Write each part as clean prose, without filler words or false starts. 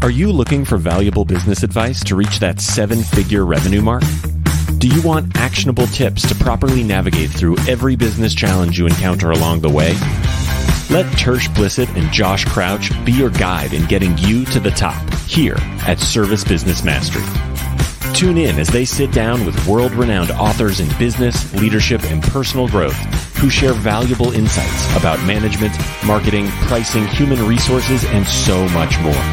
Are you looking for valuable business advice to reach that seven-figure revenue mark? Do you want actionable tips to properly navigate through every business challenge you encounter along the way? Let Tersh Blissett and Josh Crouch be your guide in getting you to the top here at Service Business Mastery. Tune in as they sit down with world-renowned authors in business, leadership, and personal growth who share valuable insights about management, marketing, pricing, human resources, and so much more.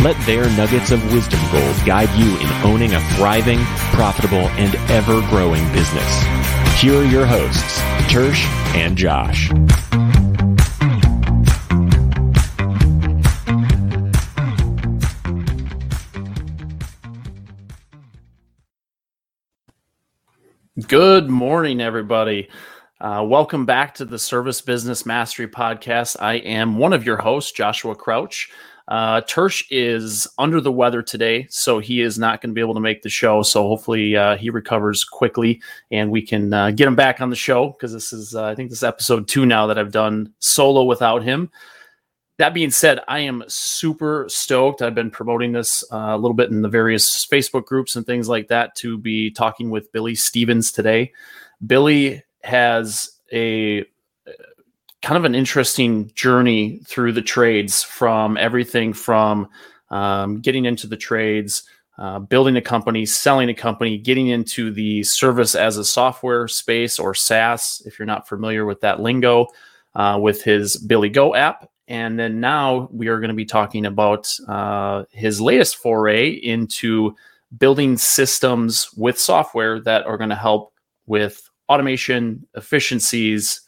Let their nuggets of wisdom gold guide you in owning a thriving, profitable, and ever-growing business. Here are your hosts, Tersh and Josh. Good morning, everybody. Welcome back to the Service Business Mastery Podcast. I am one of your hosts, Joshua Crouch. Tersh is under the weather today, so he is not going to be able to make the show. So hopefully he recovers quickly and we can get him back on the show, because this is, I think this is episode 2 now that I've done solo without him. That being said, I am super stoked. I've been promoting this a little bit in the various Facebook groups and things like that to be talking with Billy Stevens today. Billy has a kind of an interesting journey through the trades, from everything from getting into the trades, building a company, selling a company, getting into the service as a software space, or SaaS, if you're not familiar with that lingo, with his BillyGo app. And then now we are going to be talking about his latest foray into building systems with software that are going to help with automation, efficiencies,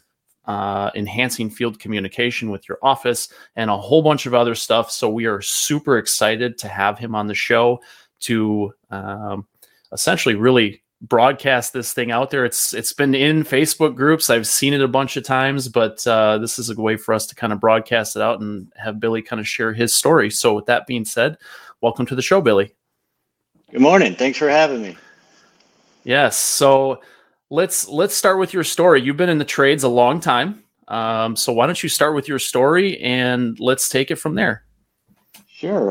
enhancing field communication with your office, and a whole bunch of other stuff. So we are super excited to have him on the show to essentially really broadcast this thing out there. It's been in Facebook groups. I've seen it a bunch of times, but this is a way for us to kind of broadcast it out and have Billy kind of share his story. So with that being said, welcome to the show, Billy. Good morning. Thanks for having me. Yes. So Let's start with your story. You've been in the trades a long time. So why don't you start with your story and let's take it from there. Sure.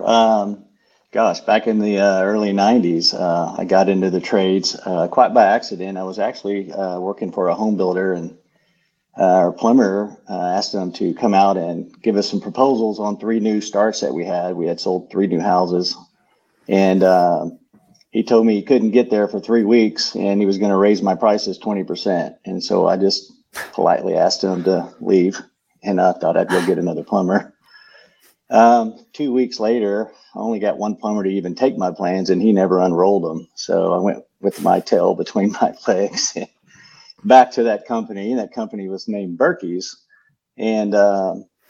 Gosh, back in the early 90s, I got into the trades quite by accident. I was actually working for a home builder, and our plumber asked them to come out and give us some proposals on 3 new starts that we had. We had sold 3 new houses, and he told me he couldn't get there for 3 weeks and he was going to raise my prices 20%. And so I just politely asked him to leave, and I thought I'd go get another plumber. 2 weeks later, I only got one plumber to even take my plans, and he never unrolled them. So I went with my tail between my legs back to that company. That company was named Berkeys. And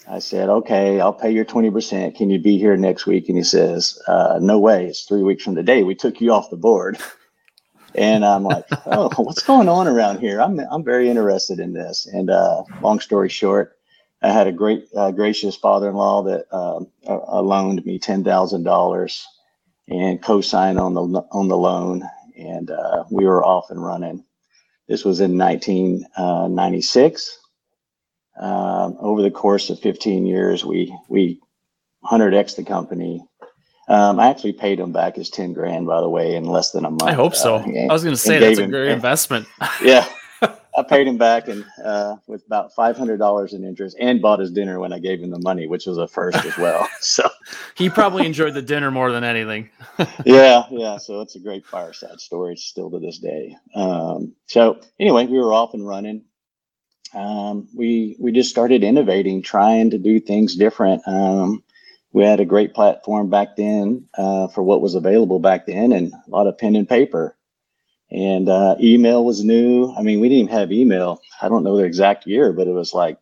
I said, okay, I'll pay your 20%. Can you be here next week? And he says, no way. It's 3 weeks from today. We took you off the board. And I'm like, oh, what's going on around here? I'm very interested in this. And long story short, I had a great, gracious father-in-law that loaned me $10,000 and co-signed on the loan. And we were off and running. This was in 1996. Over the course of 15 years, we 100x the company. I actually paid him back his $10,000, by the way, in less than a month. I hope so. I was going to say that's a great investment. Yeah, I paid him back, and with about $500 in interest, and bought his dinner when I gave him the money, which was a first as well. So he probably enjoyed the dinner more than anything. Yeah. So it's a great fireside story still to this day. So anyway, we were off and running. We just started innovating, trying to do things different. We had a great platform back then for what was available back then, and a lot of pen and paper, and email was new. I mean, we didn't even have email. I don't know the exact year, but it was like,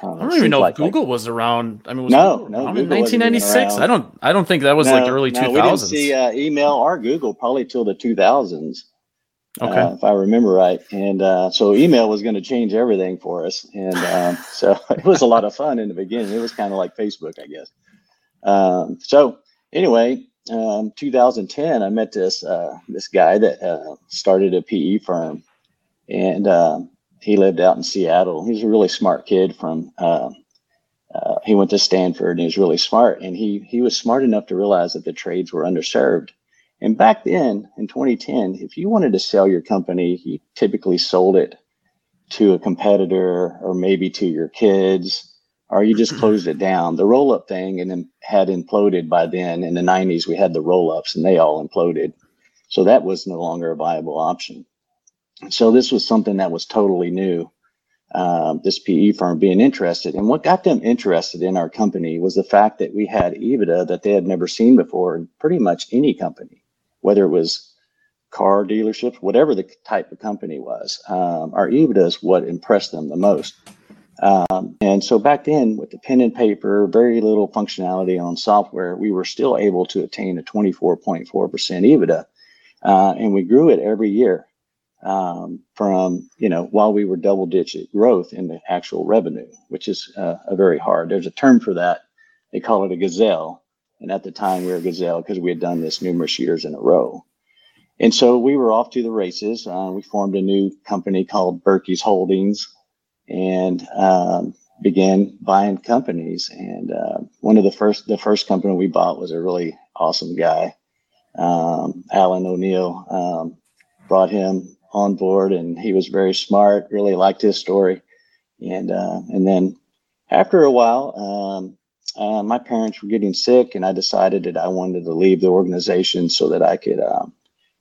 I don't even know if Google was around. I mean, Google 1996. I don't think that was like early 2000s. We didn't see email or Google probably till the 2000s. Okay. If I remember right. And so email was going to change everything for us. And so it was a lot of fun in the beginning. It was kind of like Facebook, I guess. So anyway, 2010, I met this guy that started a PE firm. And he lived out in Seattle. He was a really smart kid from He went to Stanford and he was really smart, and he was smart enough to realize that the trades were underserved. And back then in 2010, if you wanted to sell your company, you typically sold it to a competitor or maybe to your kids, or you just closed it down. The roll-up thing and then had imploded by then. In the 90s, we had the roll-ups and they all imploded. So that was no longer a viable option. So this was something that was totally new. This PE firm being interested. And what got them interested in our company was the fact that we had EBITDA that they had never seen before in pretty much any company, whether it was car dealerships, whatever the type of company was. Our EBITDA is what impressed them the most. And so back then, with the pen and paper, very little functionality on software, we were still able to attain a 24.4% EBITDA. And we grew it every year. From, you know, while we were double digit growth in the actual revenue, which is a very hard, there's a term for that. They call it a gazelle. And at the time we were a gazelle because we had done this numerous years in a row. And so we were off to the races. We formed a new company called Berkeys Holdings and began buying companies. And one of the first company we bought was a really awesome guy, Alan O'Neill. Brought him on board, and he was very smart, really liked his story. And then after a while, my parents were getting sick, and I decided that I wanted to leave the organization so that I could,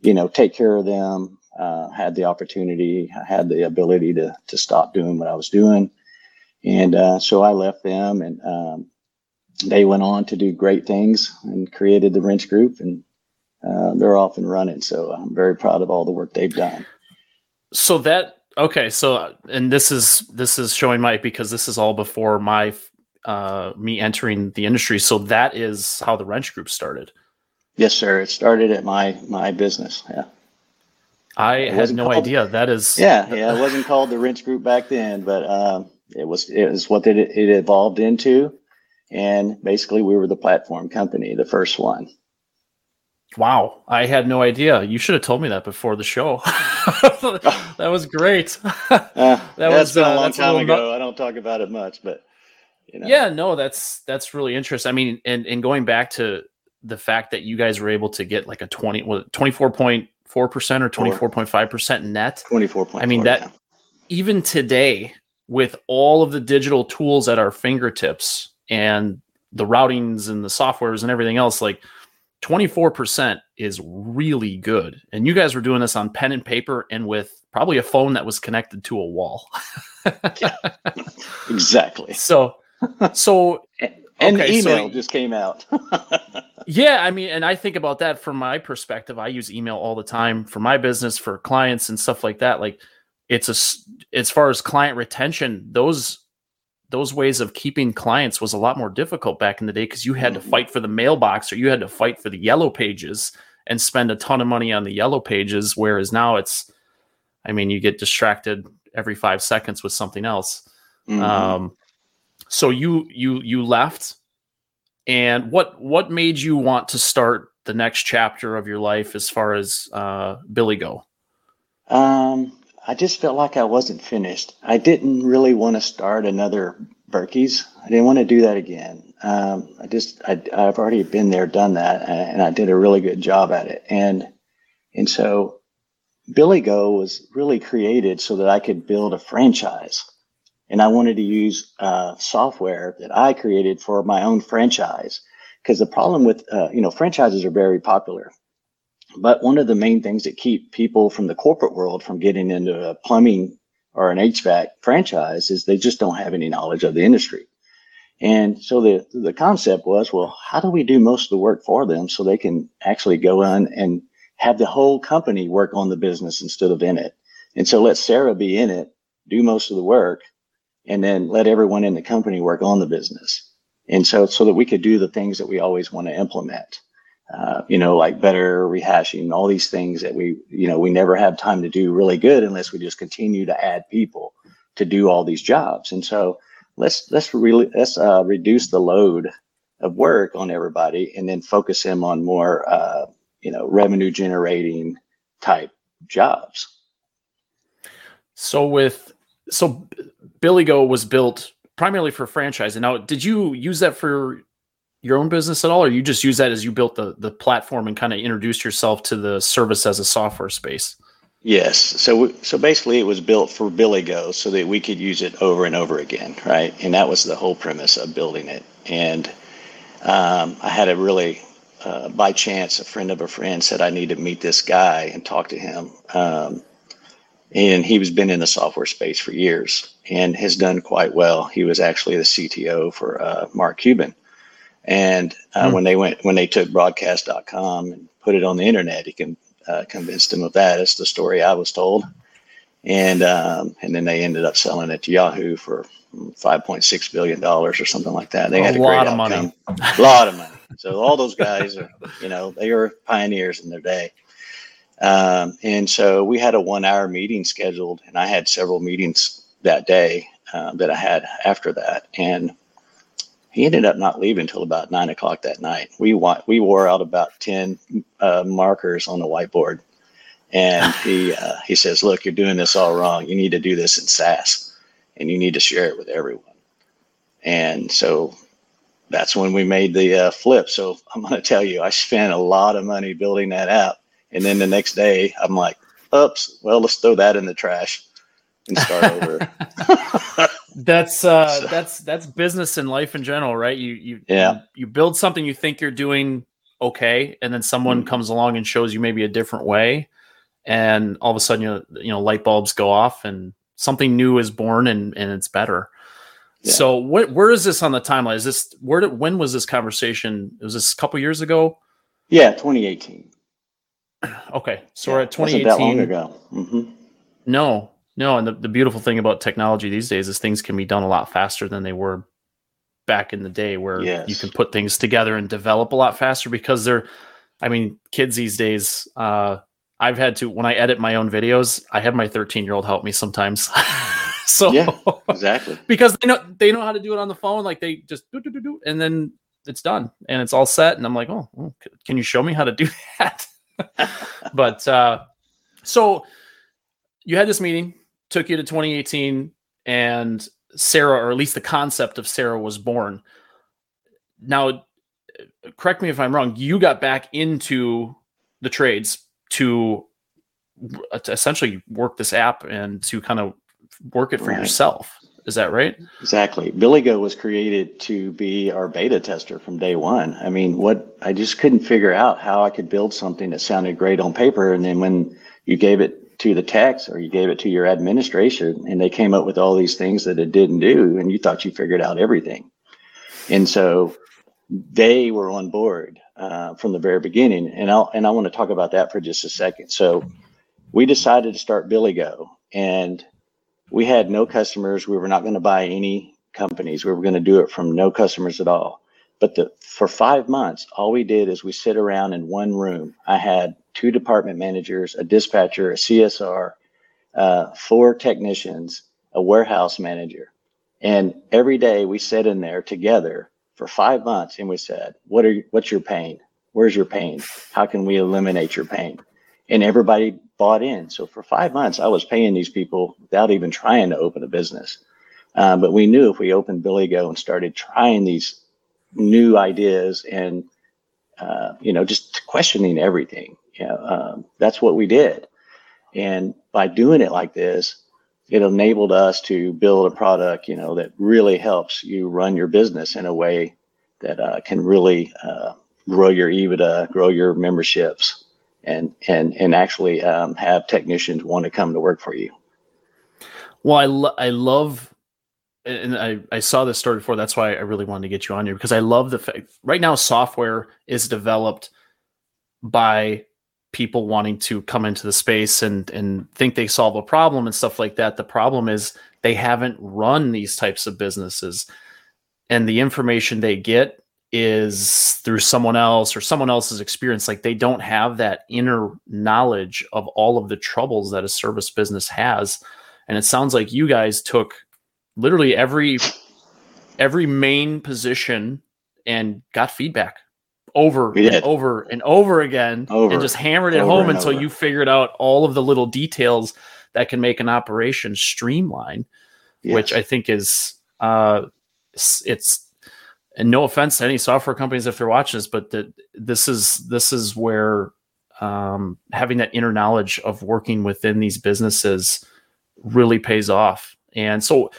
you know, take care of them. Had the opportunity, I had the ability to stop doing what I was doing. And so I left them, and they went on to do great things and created the Wrench Group, and they're off and running. So I'm very proud of all the work they've done. So that, okay. So, and this is showing Mike, because this is all before my, me entering the industry. So that is how the Wrench Group started. Yes, sir. It started at my business. Yeah. I had no idea. That is. Yeah. Yeah. It wasn't called the Wrench Group back then, but, it was what it evolved into. And basically we were the platform company, the first one. Wow. I had no idea. You should have told me that before the show. That was great. That's been a long time ago. I don't talk about it much, but you know. Yeah, no, that's really interesting. I mean, and going back to the fact that you guys were able to get like a 24.4% or 24.5% net. 24.4%. I mean, that now, even today with all of the digital tools at our fingertips and the routings and the softwares and everything else, like 24% is really good. And you guys were doing this on pen and paper and with probably a phone that was connected to a wall. Yeah, exactly. So and okay, email just came out. Yeah. I mean, and I think about that from my perspective. I use email all the time for my business, for clients and stuff like that. Like as far as client retention, those ways of keeping clients was a lot more difficult back in the day because you had to fight for the mailbox or you had to fight for the yellow pages and spend a ton of money on the yellow pages. Whereas now it's, I mean, you get distracted every 5 seconds with something else. Mm-hmm. So you left, and what made you want to start the next chapter of your life as far as BillyGo? I just felt like I wasn't finished. I didn't really want to start another Berkeys. I didn't want to do that again. I've already been there, done that, and I did a really good job at it. And so BillyGo was really created so that I could build a franchise. And I wanted to use software that I created for my own franchise. Because the problem with, franchises are very popular. But one of the main things that keep people from the corporate world from getting into a plumbing or an HVAC franchise is they just don't have any knowledge of the industry. And so the concept was, well, how do we do most of the work for them so they can actually go in and have the whole company work on the business instead of in it? And so let Sera be in it, do most of the work, and then let everyone in the company work on the business. And so that we could do the things that we always want to implement. Like better rehashing, all these things that we never have time to do really good unless we just continue to add people to do all these jobs. And so let's reduce the load of work on everybody and then focus them on more, revenue generating type jobs. So BillyGo was built primarily for franchising. Now, did you use that for your own business at all, or you just use that as you built the platform and kind of introduced yourself to the service as a software space? Yes. So basically it was built for BillyGo so that we could use it over and over again, right? And that was the whole premise of building it. And I had a really, by chance, a friend of a friend said, I need to meet this guy and talk to him. And he was been in the software space for years and has done quite well. He was actually the CTO for Mark Cuban. And when they took broadcast.com and put it on the internet, convinced him of that. That's the story I was told. And then they ended up selling it to Yahoo for $5.6 billion or something like that. They had a great outcome. A lot of money. So all those guys are, you know, they were pioneers in their day. And so we had a 1 hour meeting scheduled, and I had several meetings that day that I had after that. And he ended up not leaving until about 9 o'clock that night. We wore out about 10 markers on the whiteboard, and he says, "Look, you're doing this all wrong. You need to do this in SaaS, and you need to share it with everyone." And so that's when we made the flip. So I'm going to tell you, I spent a lot of money building that app, and then the next day I'm like, "Oops, well, let's throw that in the trash and start over." That's business and life in general, right? You build something you think you're doing okay, and then someone comes along and shows you maybe a different way, and all of a sudden you know light bulbs go off and something new is born and it's better. Yeah. So where is this on the timeline? Is this when was this conversation? Was this a couple years ago? Yeah, 2018. Okay, so we're at 2018. Wasn't that long ago? Mm-hmm. No. No, and the beautiful thing about technology these days is things can be done a lot faster than they were back in the day, where you can put things together and develop a lot faster because kids these days, I've had to, when I edit my own videos, I have my 13-year-old help me sometimes. So yeah, exactly. Because they know how to do it on the phone. Like they just do, and then it's done and it's all set. And I'm like, oh, can you show me how to do that? But so you had this meeting. Took you to 2018, and Sera, or at least the concept of Sera, was born. Now, correct me if I'm wrong, you got back into the trades to essentially work this app and to kind of work it for yourself. Is that right? Exactly. BillyGo was created to be our beta tester from day one. I mean, I just couldn't figure out how I could build something that sounded great on paper, and then when you gave it to the techs or you gave it to your administration and they came up with all these things that it didn't do, and you thought you figured out everything. And so they were on board from the very beginning. And I want to talk about that for just a second. So we decided to start BillyGo, and we had no customers. We were not going to buy any companies. We were going to do it from no customers at all. But for 5 months, all we did is we sit around in one room. I had 2 department managers, a dispatcher, a CSR, 4 technicians, a warehouse manager. And every day we sat in there together for 5 months and we said, what's your pain? Where's your pain? How can we eliminate your pain? And everybody bought in. So for 5 months, I was paying these people without even trying to open a business. But we knew if we opened BillyGo and started trying these new ideas and, just questioning everything, that's what we did. And by doing it like this, it enabled us to build a product, that really helps you run your business in a way that can really grow your EBITDA, grow your memberships, and actually have technicians want to come to work for you. Well, I love, and I saw this story before. That's why I really wanted to get you on here, because I love the fact right now software is developed by people wanting to come into the space and think they solve a problem and stuff like that. The problem is they haven't run these types of businesses, and the information they get is through someone else or someone else's experience. Like they don't have that inner knowledge of all of the troubles that a service business has. And it sounds like you guys took literally every main position and got feedback over and over again and just hammered it home until you figured out all of the little details that can make an operation streamline, which I think is It's and no offense to any software companies if they're watching this, but this is where having that inner knowledge of working within these businesses really pays off. And so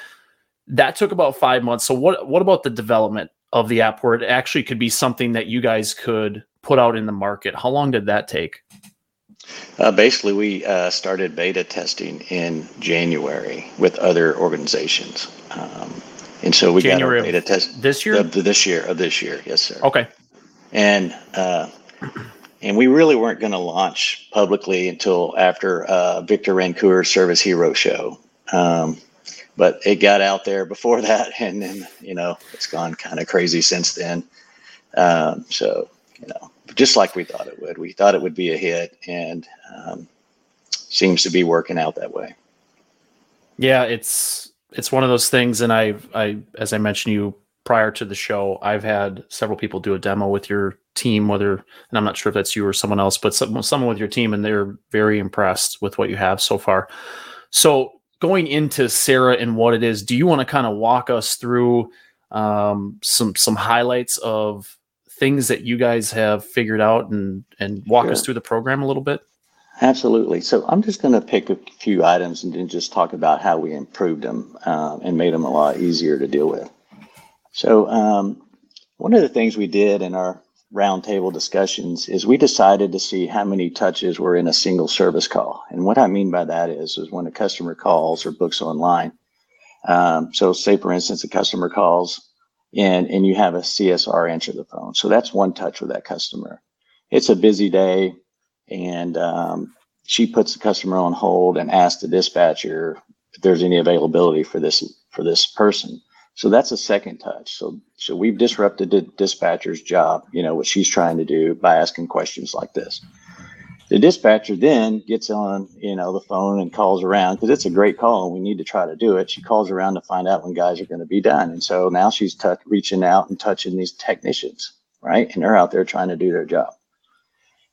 that took about 5 months. So what about the development of the app where it actually could be something that you guys could put out in the market? How long did that take? Basically, we started beta testing in January with other organizations. And so we January got our beta test this year. Yes, sir. Okay. And we really weren't going to launch publicly until after Victor Rancour's Service Hero Show. But it got out there before that, and then, it's gone kind of crazy since then. So, just like we thought it would. We thought it would be a hit, and seems to be working out that way. Yeah, it's one of those things. And I as I mentioned to you prior to the show, I've had several people do a demo with your team, and I'm not sure if that's you or someone else, but someone with your team, and they're very impressed with what you have so far. So going into Sera and what it is, do you want to kind of walk us through some highlights of things that you guys have figured out and walk Sure. us through the program a little bit? Absolutely. So I'm just going to pick a few items and then just talk about how we improved them and made them a lot easier to deal with. So one of the things we did in our roundtable discussions is we decided to see how many touches were in a single service call. And what I mean by that is when a customer calls or books online. So say, for instance, a customer calls and you have a CSR answer the phone. So that's one touch with that customer. It's a busy day. And she puts the customer on hold and asks the dispatcher if there's any availability for this person. So that's a second touch. So we've disrupted the dispatcher's job, what she's trying to do by asking questions like this. The dispatcher then gets on, the phone and calls around because it's a great call and we need to try to do it. She calls around to find out when guys are going to be done. And so now she's reaching out and touching these technicians, right? And they're out there trying to do their job.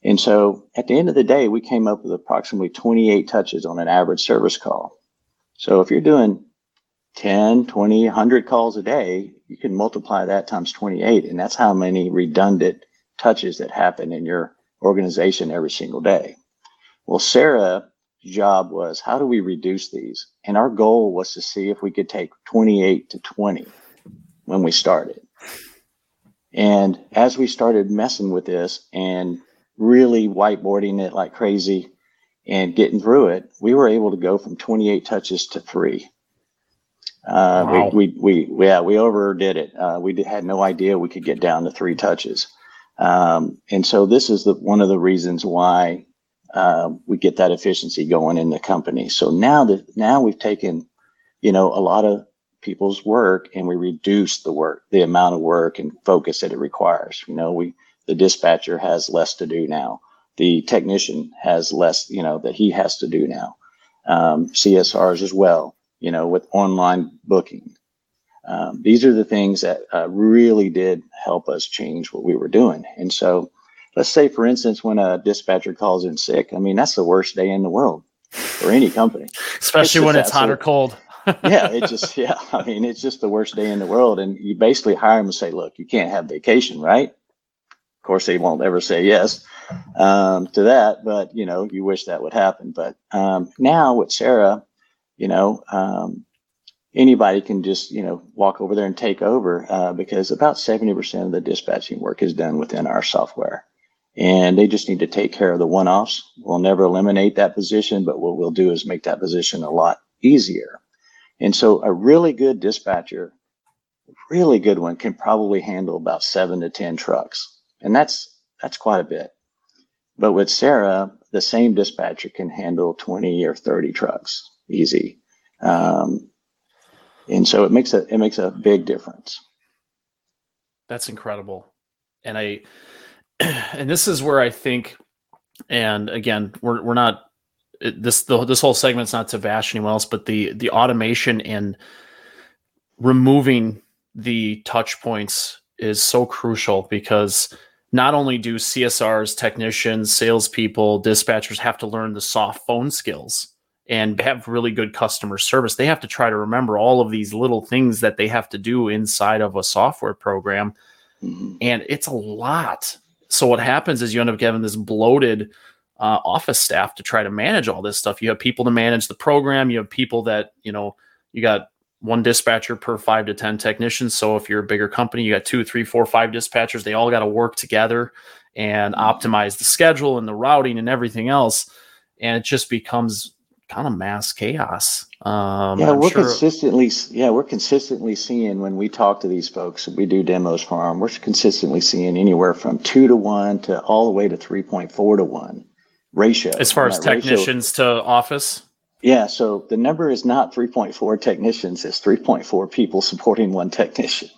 And so at the end of the day, we came up with approximately 28 touches on an average service call. So if you're doing 10, 20, 100 calls a day, you can multiply that times 28. And that's how many redundant touches that happen in your organization every single day. Well, Sera's job was, how do we reduce these? And our goal was to see if we could take 28 to 20 when we started. And as we started messing with this and really whiteboarding it like crazy and getting through it, we were able to go from 28 touches to 3. Wow. We overdid it. We had no idea we could get down to 3 touches. And so this is one of the reasons why we get that efficiency going in the company. So now we've taken, a lot of people's work and we reduce the amount of work and focus that it requires. The dispatcher has less to do now. The technician has less, that he has to do now. CSRs as well, with online booking. These are the things that really did help us change what we were doing. And so let's say, for instance, when a dispatcher calls in sick, that's the worst day in the world for any company. Especially when it's hot or cold. It's just the worst day in the world. And you basically hire them and say, look, you can't have vacation, right? Of course, they won't ever say yes to that, but you wish that would happen. But now with Sera, anybody can just walk over there and take over because about 70% of the dispatching work is done within our software, and they just need to take care of the one-offs. We'll never eliminate that position, but what we'll do is make that position a lot easier. And so, a really good dispatcher, really good one, can probably handle about 7 to 10 trucks. And that's quite a bit. But with Sera, the same dispatcher can handle 20 or 30 trucks easy. And so it makes a big difference. That's incredible. And this is where I think, and again, we're not, this whole segment's not to bash anyone else, but the automation and removing the touch points is so crucial, because not only do CSRs, technicians, salespeople, dispatchers have to learn the soft phone skills and have really good customer service, they have to try to remember all of these little things that they have to do inside of a software program. And it's a lot. So what happens is you end up having this bloated office staff to try to manage all this stuff. You have people to manage the program. You have people that, you know, you got one dispatcher per 5 to 10 technicians. So if you're a bigger company, you got 2, 3, 4, 5 dispatchers. They all got to work together and optimize the schedule and the routing and everything else. And it just becomes kind of mass chaos. We're consistently seeing, when we talk to these folks, we do demos for them, we're consistently seeing anywhere from 2 to 1 to all the way to 3.4 to 1 ratio. As far as technicians ratio, to office? Yeah. So the number is not 3.4 technicians, it's 3.4 people supporting one technician.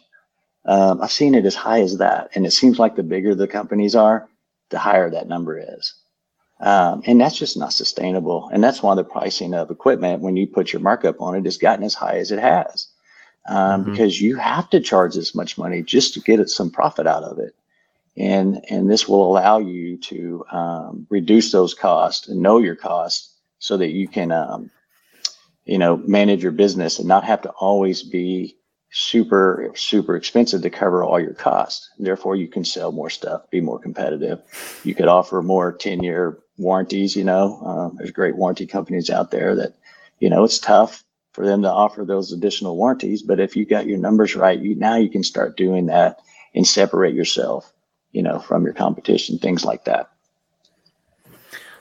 I've seen it as high as that. And it seems like the bigger the companies are, the higher that number is. And that's just not sustainable. And that's why the pricing of equipment, when you put your markup on it, has gotten as high as it has, because you have to charge this much money just to get some profit out of it. And this will allow you to reduce those costs and know your costs so that you can, manage your business and not have to always be super, super expensive to cover all your costs. Therefore, you can sell more stuff, be more competitive. You could offer more 10-year warranties. There's great warranty companies out there that, it's tough for them to offer those additional warranties. But if you got your numbers right, now you can start doing that and separate yourself, from your competition, things like that.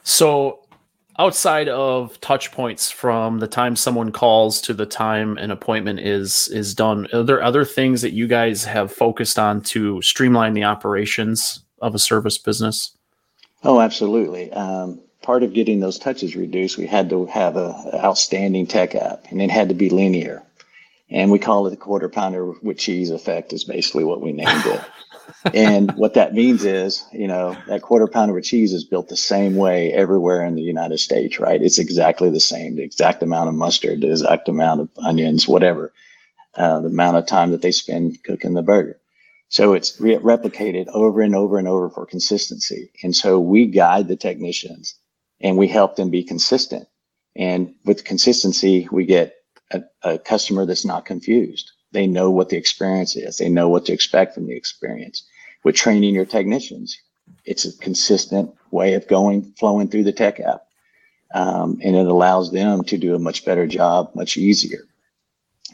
So outside of touch points from the time someone calls to the time an appointment is done, are there other things that you guys have focused on to streamline the operations of a service business? Oh, absolutely. Part of getting those touches reduced, we had to have an outstanding tech app, and it had to be linear. And we call it the quarter pounder with cheese effect is basically what we named it. And what that means is, that quarter pounder with cheese is built the same way everywhere in the United States, right? It's exactly the same, the exact amount of mustard, the exact amount of onions, whatever, the amount of time that they spend cooking the burger. So it's replicated over and over and over for consistency. And so we guide the technicians and we help them be consistent. And with consistency, we get a customer that's not confused. They know what the experience is. They know what to expect from the experience. With training your technicians, it's a consistent way of flowing through the tech app. And it allows them to do a much better job, much easier.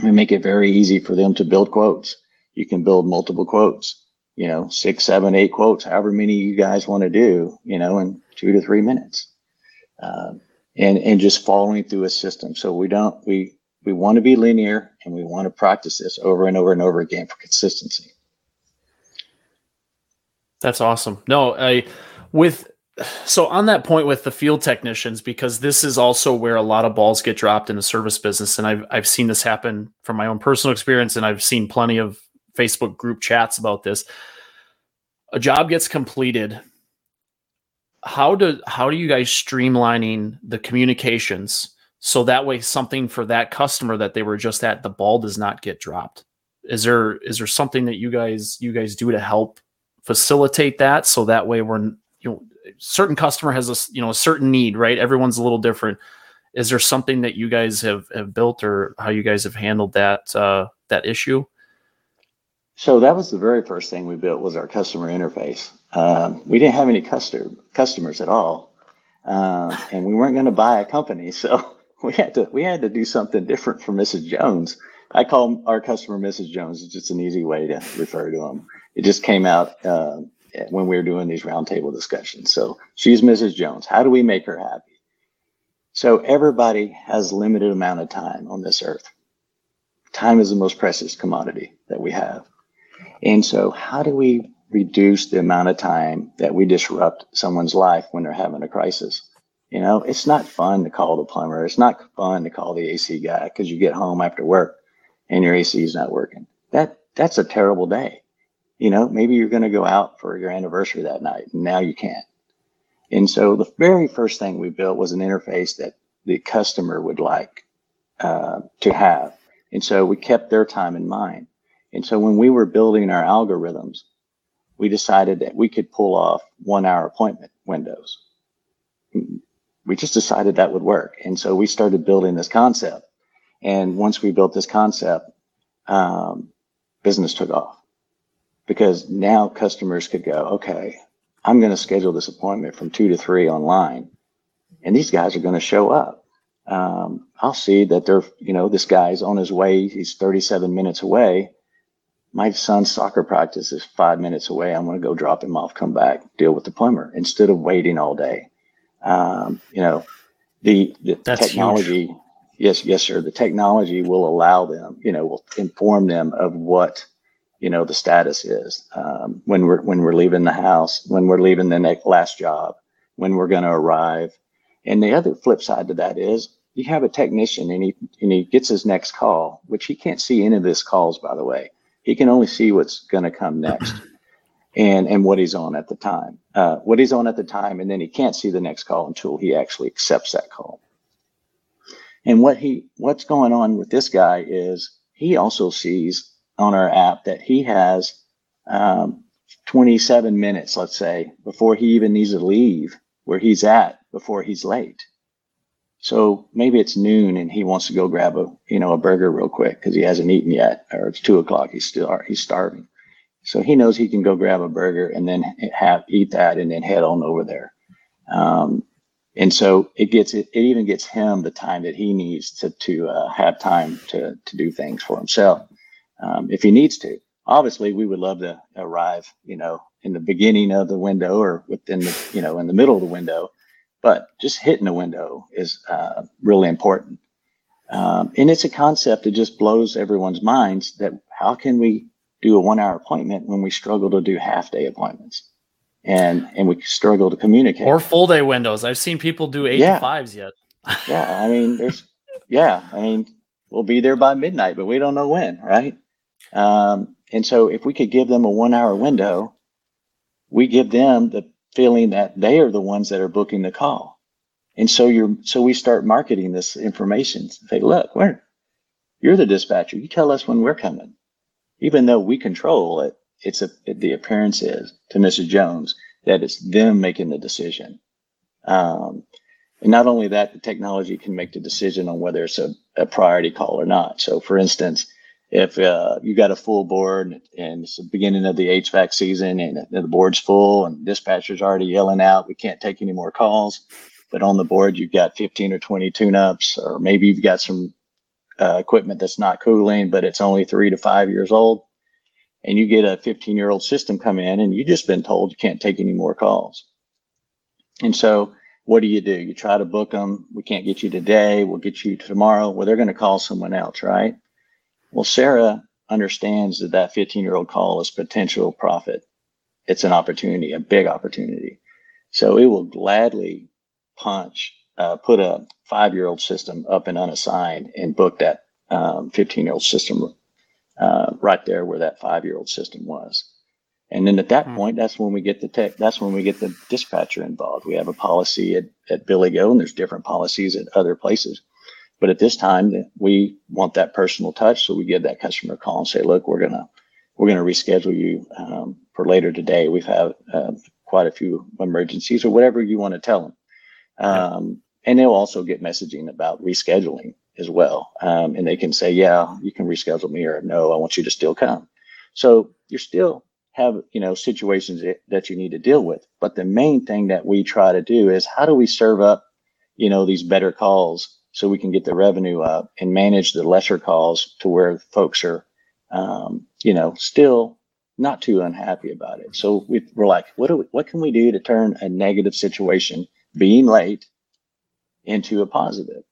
We make it very easy for them to build quotes. You can build multiple quotes, 6, 7, 8 quotes, however many you guys want to do, in 2 to 3 minutes. And just following through a system. So we want to be linear, and we want to practice this over and over and over again for consistency. That's awesome. No, so on that point with the field technicians, because this is also where a lot of balls get dropped in the service business. And I've seen this happen from my own personal experience, and I've seen plenty of Facebook group chats about this. A job gets completed. How do you guys streamlining the communications? So that way, something for that customer that they were just at, the ball does not get dropped. Is there something that you guys do to help facilitate that? So that way, certain customer has a certain need, right? Everyone's a little different. Is there something that you guys have built, or how you guys have handled that issue? So that was the very first thing we built, was our customer interface. We didn't have any customers at all, and we weren't going to buy a company, so. We had to do something different for Mrs. Jones. I call our customer Mrs. Jones. It's just an easy way to refer to them. It just came out when we were doing these roundtable discussions. So she's Mrs. Jones. How do we make her happy? So everybody has limited amount of time on this earth. Time is the most precious commodity that we have. And so how do we reduce the amount of time that we disrupt someone's life when they're having a crisis? It's not fun to call the plumber. It's not fun to call the AC guy because you get home after work and your AC is not working. That's a terrible day. Maybe you're going to go out for your anniversary that night, and now you can't. And so the very first thing we built was an interface that the customer would like to have. And so we kept their time in mind. And so when we were building our algorithms, we decided that we could pull off 1-hour appointment windows. we just decided that would work. And so we started building this concept. And once we built this concept, business took off, because now customers could go, okay, I'm going to schedule this appointment from 2 to 3 online, and these guys are going to show up. I'll see that they're, you know, this guy's on his way. He's 37 minutes away. My son's soccer practice is 5 minutes away. I'm going to go drop him off, come back, deal with the plumber instead of waiting all day. You know, the technology, huge. Yes, sir. The technology will allow them, you know, will inform them of what, you know, the status is, when we're leaving the house, when we're leaving the next last job, when we're going to arrive. And the other flip side to that is you have a technician and he gets his next call, which he can't see any of his calls, by the way. He can only see what's going to come next and what he's on at the time, And then he can't see the next call until he actually accepts that call. And what's going on with this guy is he also sees on our app that he has 27 minutes, let's say, before he even needs to leave where he's at before he's late. So maybe it's noon and he wants to go grab a burger real quick because he hasn't eaten yet, or it's 2 o'clock. He's starving. So he knows he can go grab a burger and then eat that and then head on over there. And so it even gets him the time that he needs to have time to do things for himself. If he needs to. Obviously, we would love to arrive, you know, in the beginning of the window or within the, you know, in the middle of the window, but just hitting the window is really important. And it's a concept that just blows everyone's minds that how can we do a 1-hour appointment when we struggle to do half-day appointments and we struggle to communicate. Or full-day windows. I've seen people do 8 to 5s yet. Yeah, I mean, we'll be there by midnight, but we don't know when, right? And so if we could give them a 1-hour window, we give them the feeling that they are the ones that are booking the call. And so we start marketing this information. Say, look, you're the dispatcher. You tell us when we're coming, even though we control it. The appearance is to Mrs. Jones that it's them making the decision. And not only that, the technology can make the decision on whether it's a priority call or not. So for instance, if you got a full board and it's the beginning of the HVAC season and the board's full and dispatcher's already yelling out, we can't take any more calls. But on the board, you've got 15 or 20 tune-ups, or maybe you've got some equipment that's not cooling, but it's only 3 to 5 years old. And you get a 15-year-old system come in and you've just been told you can't take any more calls. And so what do? You try to book them. We can't get you today. We'll get you tomorrow. Well, they're going to call someone else, right? Well, Sera understands that 15-year-old call is potential profit. It's an opportunity, a big opportunity. So it will gladly put a 5-year-old system up and unassigned and book that 15-year-old system right there where that 5-year-old system was. And then at that point, that's when we get the dispatcher involved. We have a policy at BillyGo, and there's different policies at other places. But at this time, we want that personal touch. So we give that customer a call and say, look, we're going to reschedule you for later today. We've had quite a few emergencies or whatever you want to tell them. And they'll also get messaging about rescheduling as well. And they can say, yeah, you can reschedule me, or no, I want you to still come. So you still have, you know, situations that you need to deal with. But the main thing that we try to do is how do we serve up, you know, these better calls so we can get the revenue up and manage the lesser calls to where folks are, you know, still not too unhappy about it. So we're like, what can we do to turn a negative situation, being late, into a positive?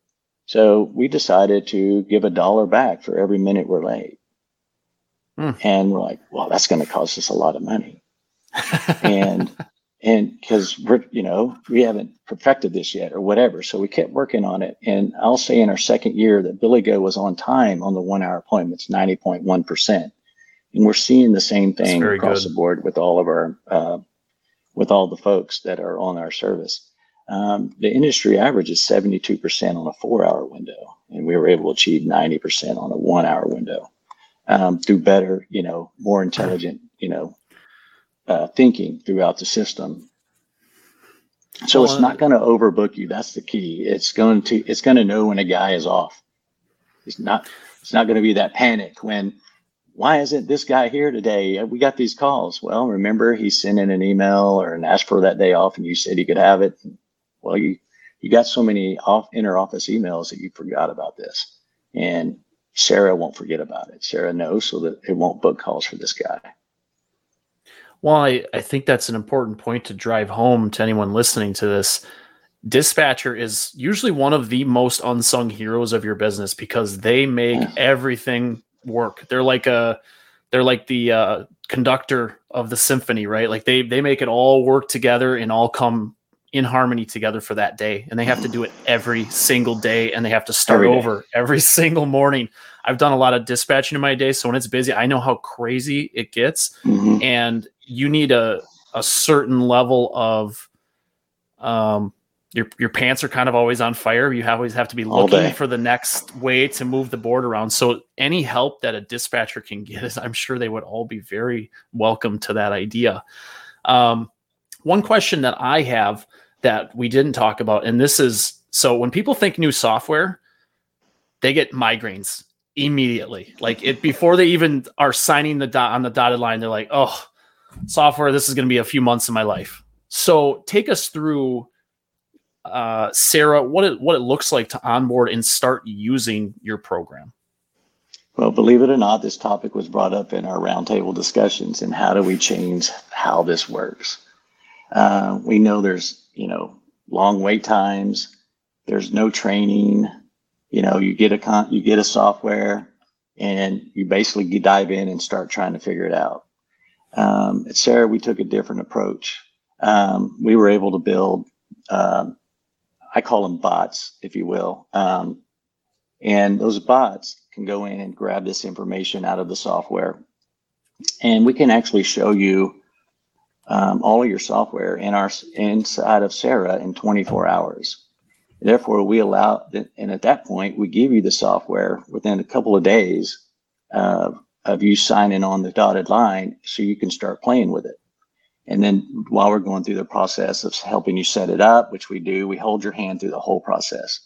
So we decided to give $1 back for every minute we're late. And we're like, well, that's going to cost us a lot of money. And because we're, you know, we haven't perfected this yet or whatever. So we kept working on it. And I'll say in our second year that BillyGo was on time on the 1-hour appointments, 90.1%. And we're seeing the same thing across the board with all of our, with all the folks that are on our service. The industry average is 72% on a 4-hour window. And we were able to achieve 90% on a 1-hour window, through better, you know, more intelligent, you know, thinking throughout the system. So it's not going to overbook you. That's the key. It's going to know when a guy is off. It's not going to be that panic when, why isn't this guy here today? We got these calls. Well, remember he sent in an email or an ask for that day off and you said he could have it. Well, you got so many inter-office emails that you forgot about this, and Sera won't forget about it. Sera knows, so that it won't book calls for this guy. Well, I think that's an important point to drive home to anyone listening to this. Dispatcher is usually one of the most unsung heroes of your business because they make everything work. They're like the conductor of the symphony, right? Like they make it all work together and all come in harmony together for that day. And they have to do it every single day, and they have to start over every single morning. I've done a lot of dispatching in my day, so when it's busy, I know how crazy it gets. Mm-hmm. And you need a certain level of, your pants are kind of always on fire. You always have to be looking for the next way to move the board around. So any help that a dispatcher can get is, I'm sure they would all be very welcome to that idea. One question that I have that we didn't talk about, and this is, so when people think new software, they get migraines immediately. Like before they even are signing on the dotted line, they're like, oh, software, this is going to be a few months of my life. So take us through, Sera, what it looks like to onboard and start using your program. Well, believe it or not, this topic was brought up in our roundtable discussions, and how do we change how this works? We know there's, long wait times. There's no training. You get a software and you basically dive in and start trying to figure it out. At Sera, we took a different approach. We were able to build, I call them bots, if you will. And those bots can go in and grab this information out of the software. And we can actually show you all of your software inside of Sera in 24 hours. Therefore, we allow, and at that point, we give you the software within a couple of days of you signing on the dotted line, so you can start playing with it. And then while we're going through the process of helping you set it up, which we do, we hold your hand through the whole process.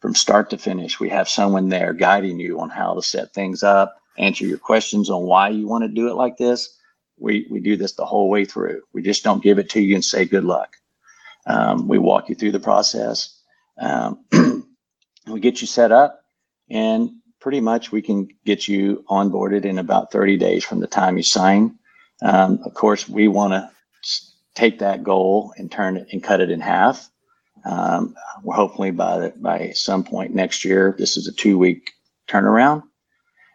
From start to finish, we have someone there guiding you on how to set things up, answer your questions on why you want to do it like this. We do this the whole way through. We just don't give it to you and say, good luck. We walk you through the process. We get you set up, and pretty much we can get you onboarded in about 30 days from the time you sign. Of course, we want to take that goal and turn it and cut it in half. We're hopefully by some point next year, this is a 2-week turnaround.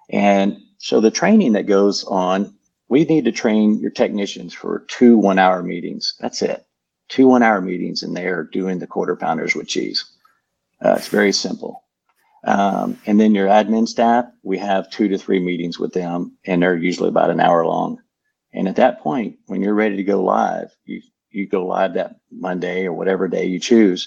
And so the training that goes on, we need to train your technicians for 2 one-hour meetings. That's it. 2 one-hour meetings, and they're doing the quarter pounders with cheese. It's very simple. And then your admin staff, we have 2 to 3 meetings with them, and they're usually about an hour long. And at that point, when you're ready to go live, you go live that Monday or whatever day you choose,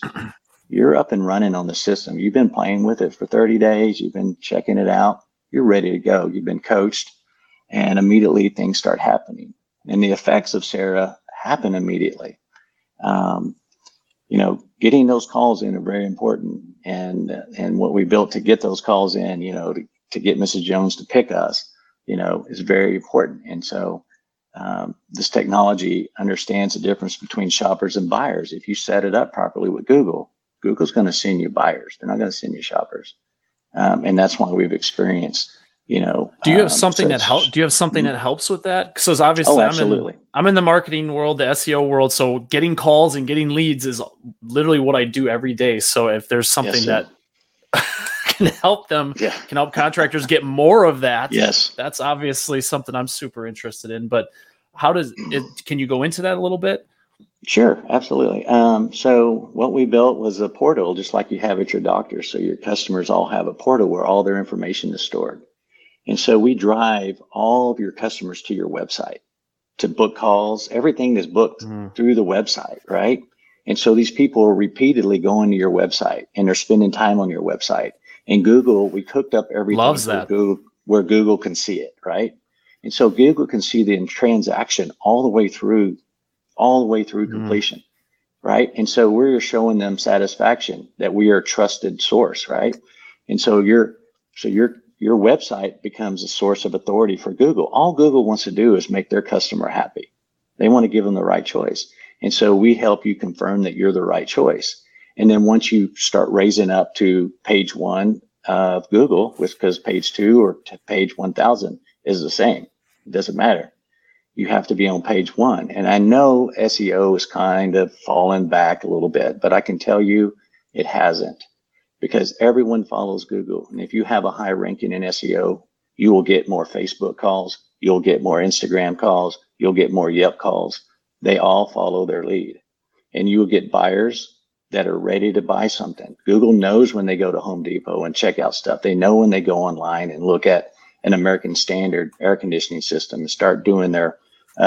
you're up and running on the system. You've been playing with it for 30 days. You've been checking it out. You're ready to go. You've been coached, and immediately things start happening. And the effects of Sera happen immediately. Getting those calls in are very important. And what we built to get those calls in, to get Mrs. Jones to pick us, is very important. And so, this technology understands the difference between shoppers and buyers. If you set it up properly with Google, Google's going to send you buyers. They're not going to send you shoppers. And that's why we've experienced, do you have something that helps? Do you have something that helps with that? Because obviously I'm in the marketing world, the SEO world. So getting calls and getting leads is literally what I do every day. So if there's something that can help them, can help contractors get more of that. Yes. That's obviously something I'm super interested in, but can you go into that a little bit? Sure. Absolutely. So what we built was a portal, just like you have at your doctor. So your customers all have a portal where all their information is stored. And so we drive all of your customers to your website to book calls. Everything is booked through the website, right? And so these people are repeatedly going to your website, and they're spending time on your website. And Google, we cooked up everything where Google can see it, right? And so Google can see the transaction all the way through completion. right? And so we're showing them satisfaction that we are a trusted source, right? And so your website becomes a source of authority for Google. All Google wants to do is make their customer happy. They want to give them the right choice. And so we help you confirm that you're the right choice. And then once you start raising up to page one of Google, because page 2 or page 1000 is the same, it doesn't matter. You have to be on page 1. And I know SEO is kind of falling back a little bit, but I can tell you it hasn't, because everyone follows Google. And if you have a high ranking in SEO, you will get more Facebook calls. You'll get more Instagram calls. You'll get more Yelp calls. They all follow their lead, and you will get buyers that are ready to buy something. Google knows when they go to Home Depot and check out stuff. They know when they go online and look at an American Standard air conditioning system and start doing their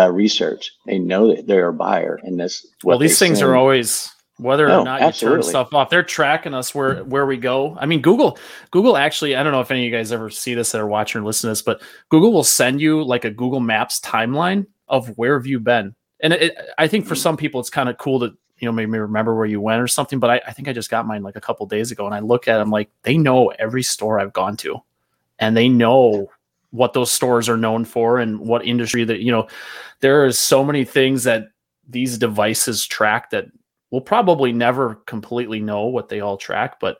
research. They know that they're a buyer, and that's what these things are always. Whether or not you turn stuff off, they're tracking us where we go. I mean, Google actually, I don't know if any of you guys ever see this that are watching or listening to this, but Google will send you like a Google Maps timeline of where have you been. And I think for some people, it's kind of cool to, maybe remember where you went or something. But I think I just got mine like a couple of days ago, and I look at them like, they know every store I've gone to, and they know what those stores are known for and what industry that, there is so many things that these devices track that we'll probably never completely know what they all track, but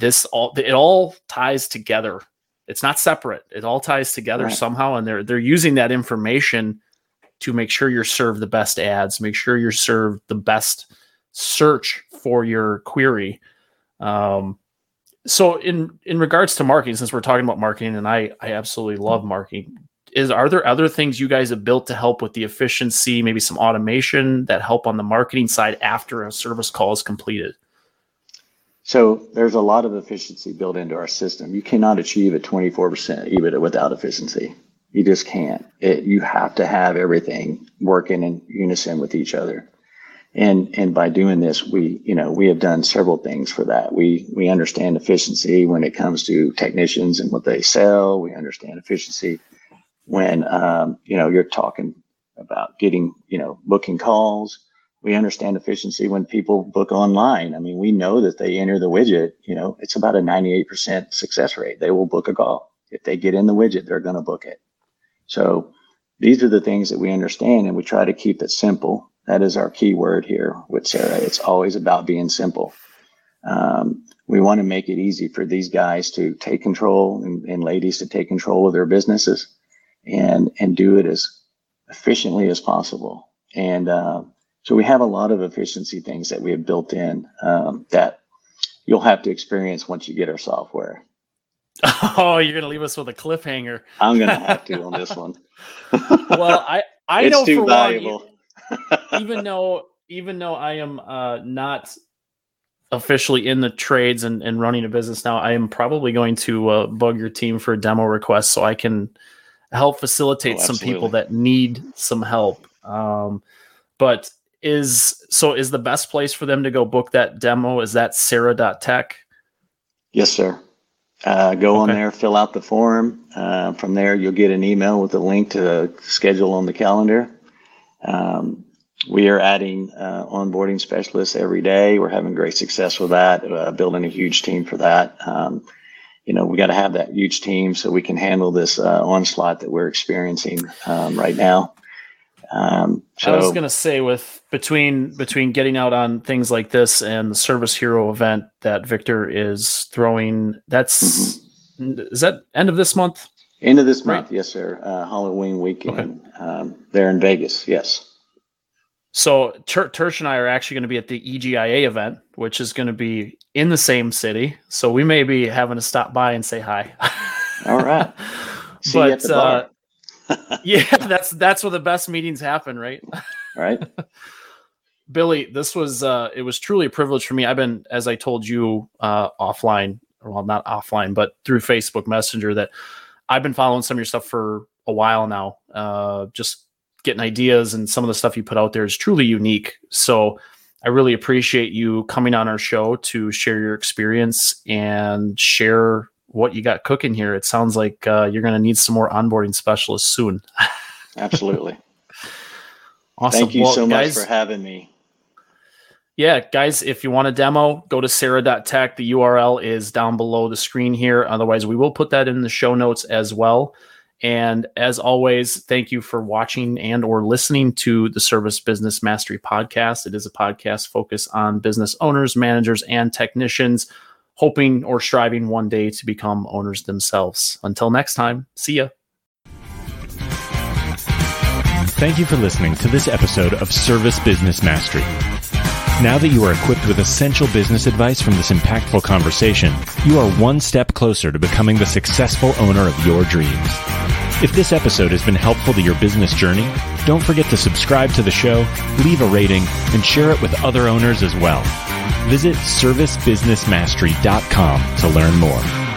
it all ties together. It's not separate. It all ties together somehow. And they're using that information to make sure you're served the best ads, make sure you're served the best search for your query. So in regards to marketing, since we're talking about marketing, and I absolutely love marketing, are there other things you guys have built to help with the efficiency, maybe some automation that help on the marketing side after a service call is completed? So there's a lot of efficiency built into our system. You cannot achieve a 24% EBITDA without efficiency. You just can't. You have to have everything working in unison with each other. And by doing this, we have done several things for that. We understand efficiency when it comes to technicians and what they sell. We understand efficiency when you're talking about getting booking calls. We understand efficiency when people book online. I mean, we know that they enter the widget. It's about a 98% success rate. They will book a call if they get in the widget. They're going to book it. So these are the things that we understand, and we try to keep it simple. That is our key word here with Sera. It's always about being simple. We want to make it easy for these guys to take control and ladies to take control of their businesses. And do it as efficiently as possible. And so we have a lot of efficiency things that we have built in that you'll have to experience once you get our software. Oh, you're going to leave us with a cliffhanger. I'm going to have to on this one. Well, I it's know too for valuable. Long, even though I am not officially in the trades and running a business now, I am probably going to bug your team for a demo request so I can help facilitate some people that need some help. But is the best place for them to go book that demo? Is that Sera.tech? Yes, sir. On there, fill out the form. From there, you'll get an email with a link to the schedule on the calendar. We are adding onboarding specialists every day. We're having great success with that, building a huge team for that. We got to have that huge team so we can handle this onslaught that we're experiencing right now. So I was going to say, with between getting out on things like this and the Service Hero event that Victor is throwing, that's is that end of this month? End of this month, yes, sir. Halloween weekend there in Vegas, yes. So Tersh and I are actually going to be at the EGIA event, which is going to be in the same city. So we may be having to stop by and say hi. All right. See you at the bar. Yeah, that's where the best meetings happen, right? Right. Billy, this was it was truly a privilege for me. I've been, as I told you offline, well, not offline, but through Facebook Messenger, that I've been following some of your stuff for a while now. Just getting ideas, and some of the stuff you put out there is truly unique. So I really appreciate you coming on our show to share your experience and share what you got cooking here. It sounds like you're going to need some more onboarding specialists soon. Absolutely. Awesome. Thank you so much for having me. Yeah, guys, if you want a demo, go to Sera.tech. The URL is down below the screen here. Otherwise, we will put that in the show notes as well. And as always, thank you for watching and or listening to the Service Business Mastery Podcast. It is a podcast focused on business owners, managers, and technicians, hoping or striving one day to become owners themselves. Until next time, see ya. Thank you for listening to this episode of Service Business Mastery. Now that you are equipped with essential business advice from this impactful conversation, you are one step closer to becoming the successful owner of your dreams. If this episode has been helpful to your business journey, don't forget to subscribe to the show, leave a rating, and share it with other owners as well. Visit servicebusinessmastery.com to learn more.